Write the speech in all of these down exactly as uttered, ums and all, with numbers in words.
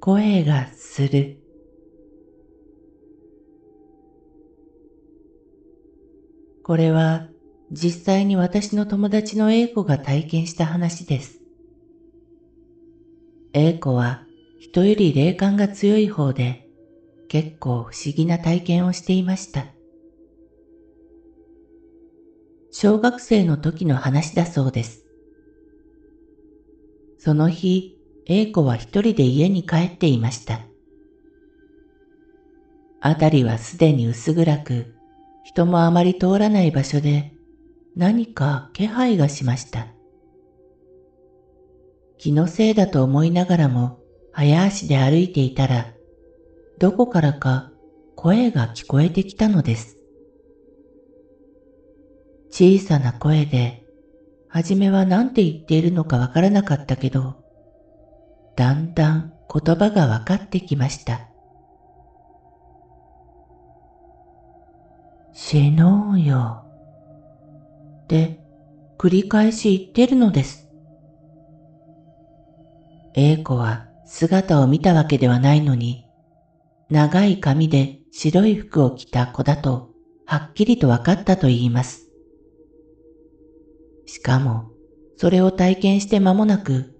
声がする。これは実際に私の友達の A 子が体験した話です。A 子は人より霊感が強い方で結構不思議な体験をしていました。小学生の時の話だそうです。その日、A 子は一人で家に帰っていました。あたりはすでに薄暗く、人もあまり通らない場所で、何か気配がしました。気のせいだと思いながらも、早足で歩いていたら、どこからか声が聞こえてきたのです。小さな声で、はじめは何て言っているのかわからなかったけど、だんだん言葉がわかってきました。死のうよ。って繰り返し言ってるのです。A 子は姿を見たわけではないのに、長い髪で白い服を着た子だとはっきりとわかったと言います。しかも、それを体験して間もなく、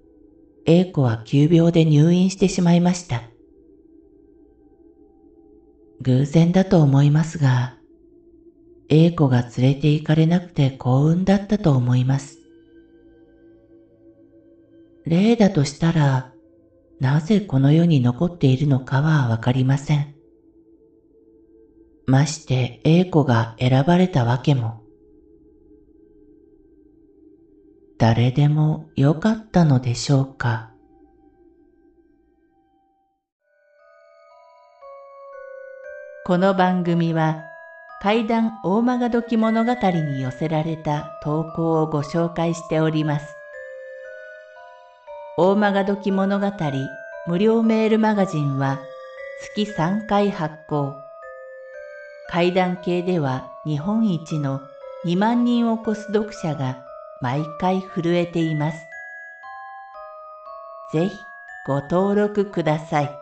A 子は急病で入院してしまいました。偶然だと思いますが、A 子が連れて行かれなくて幸運だったと思います。例だとしたら、なぜこの世に残っているのかはわかりません。まして A 子が選ばれたわけも、誰でもよかったのでしょうか。この番組は怪談大曲時物語に寄せられた投稿をご紹介しております。大曲時物語無料メールマガジンは月さんかい発行。怪談系では日本一のにまんにんを超す読者が毎回震えています。ぜひご登録ください。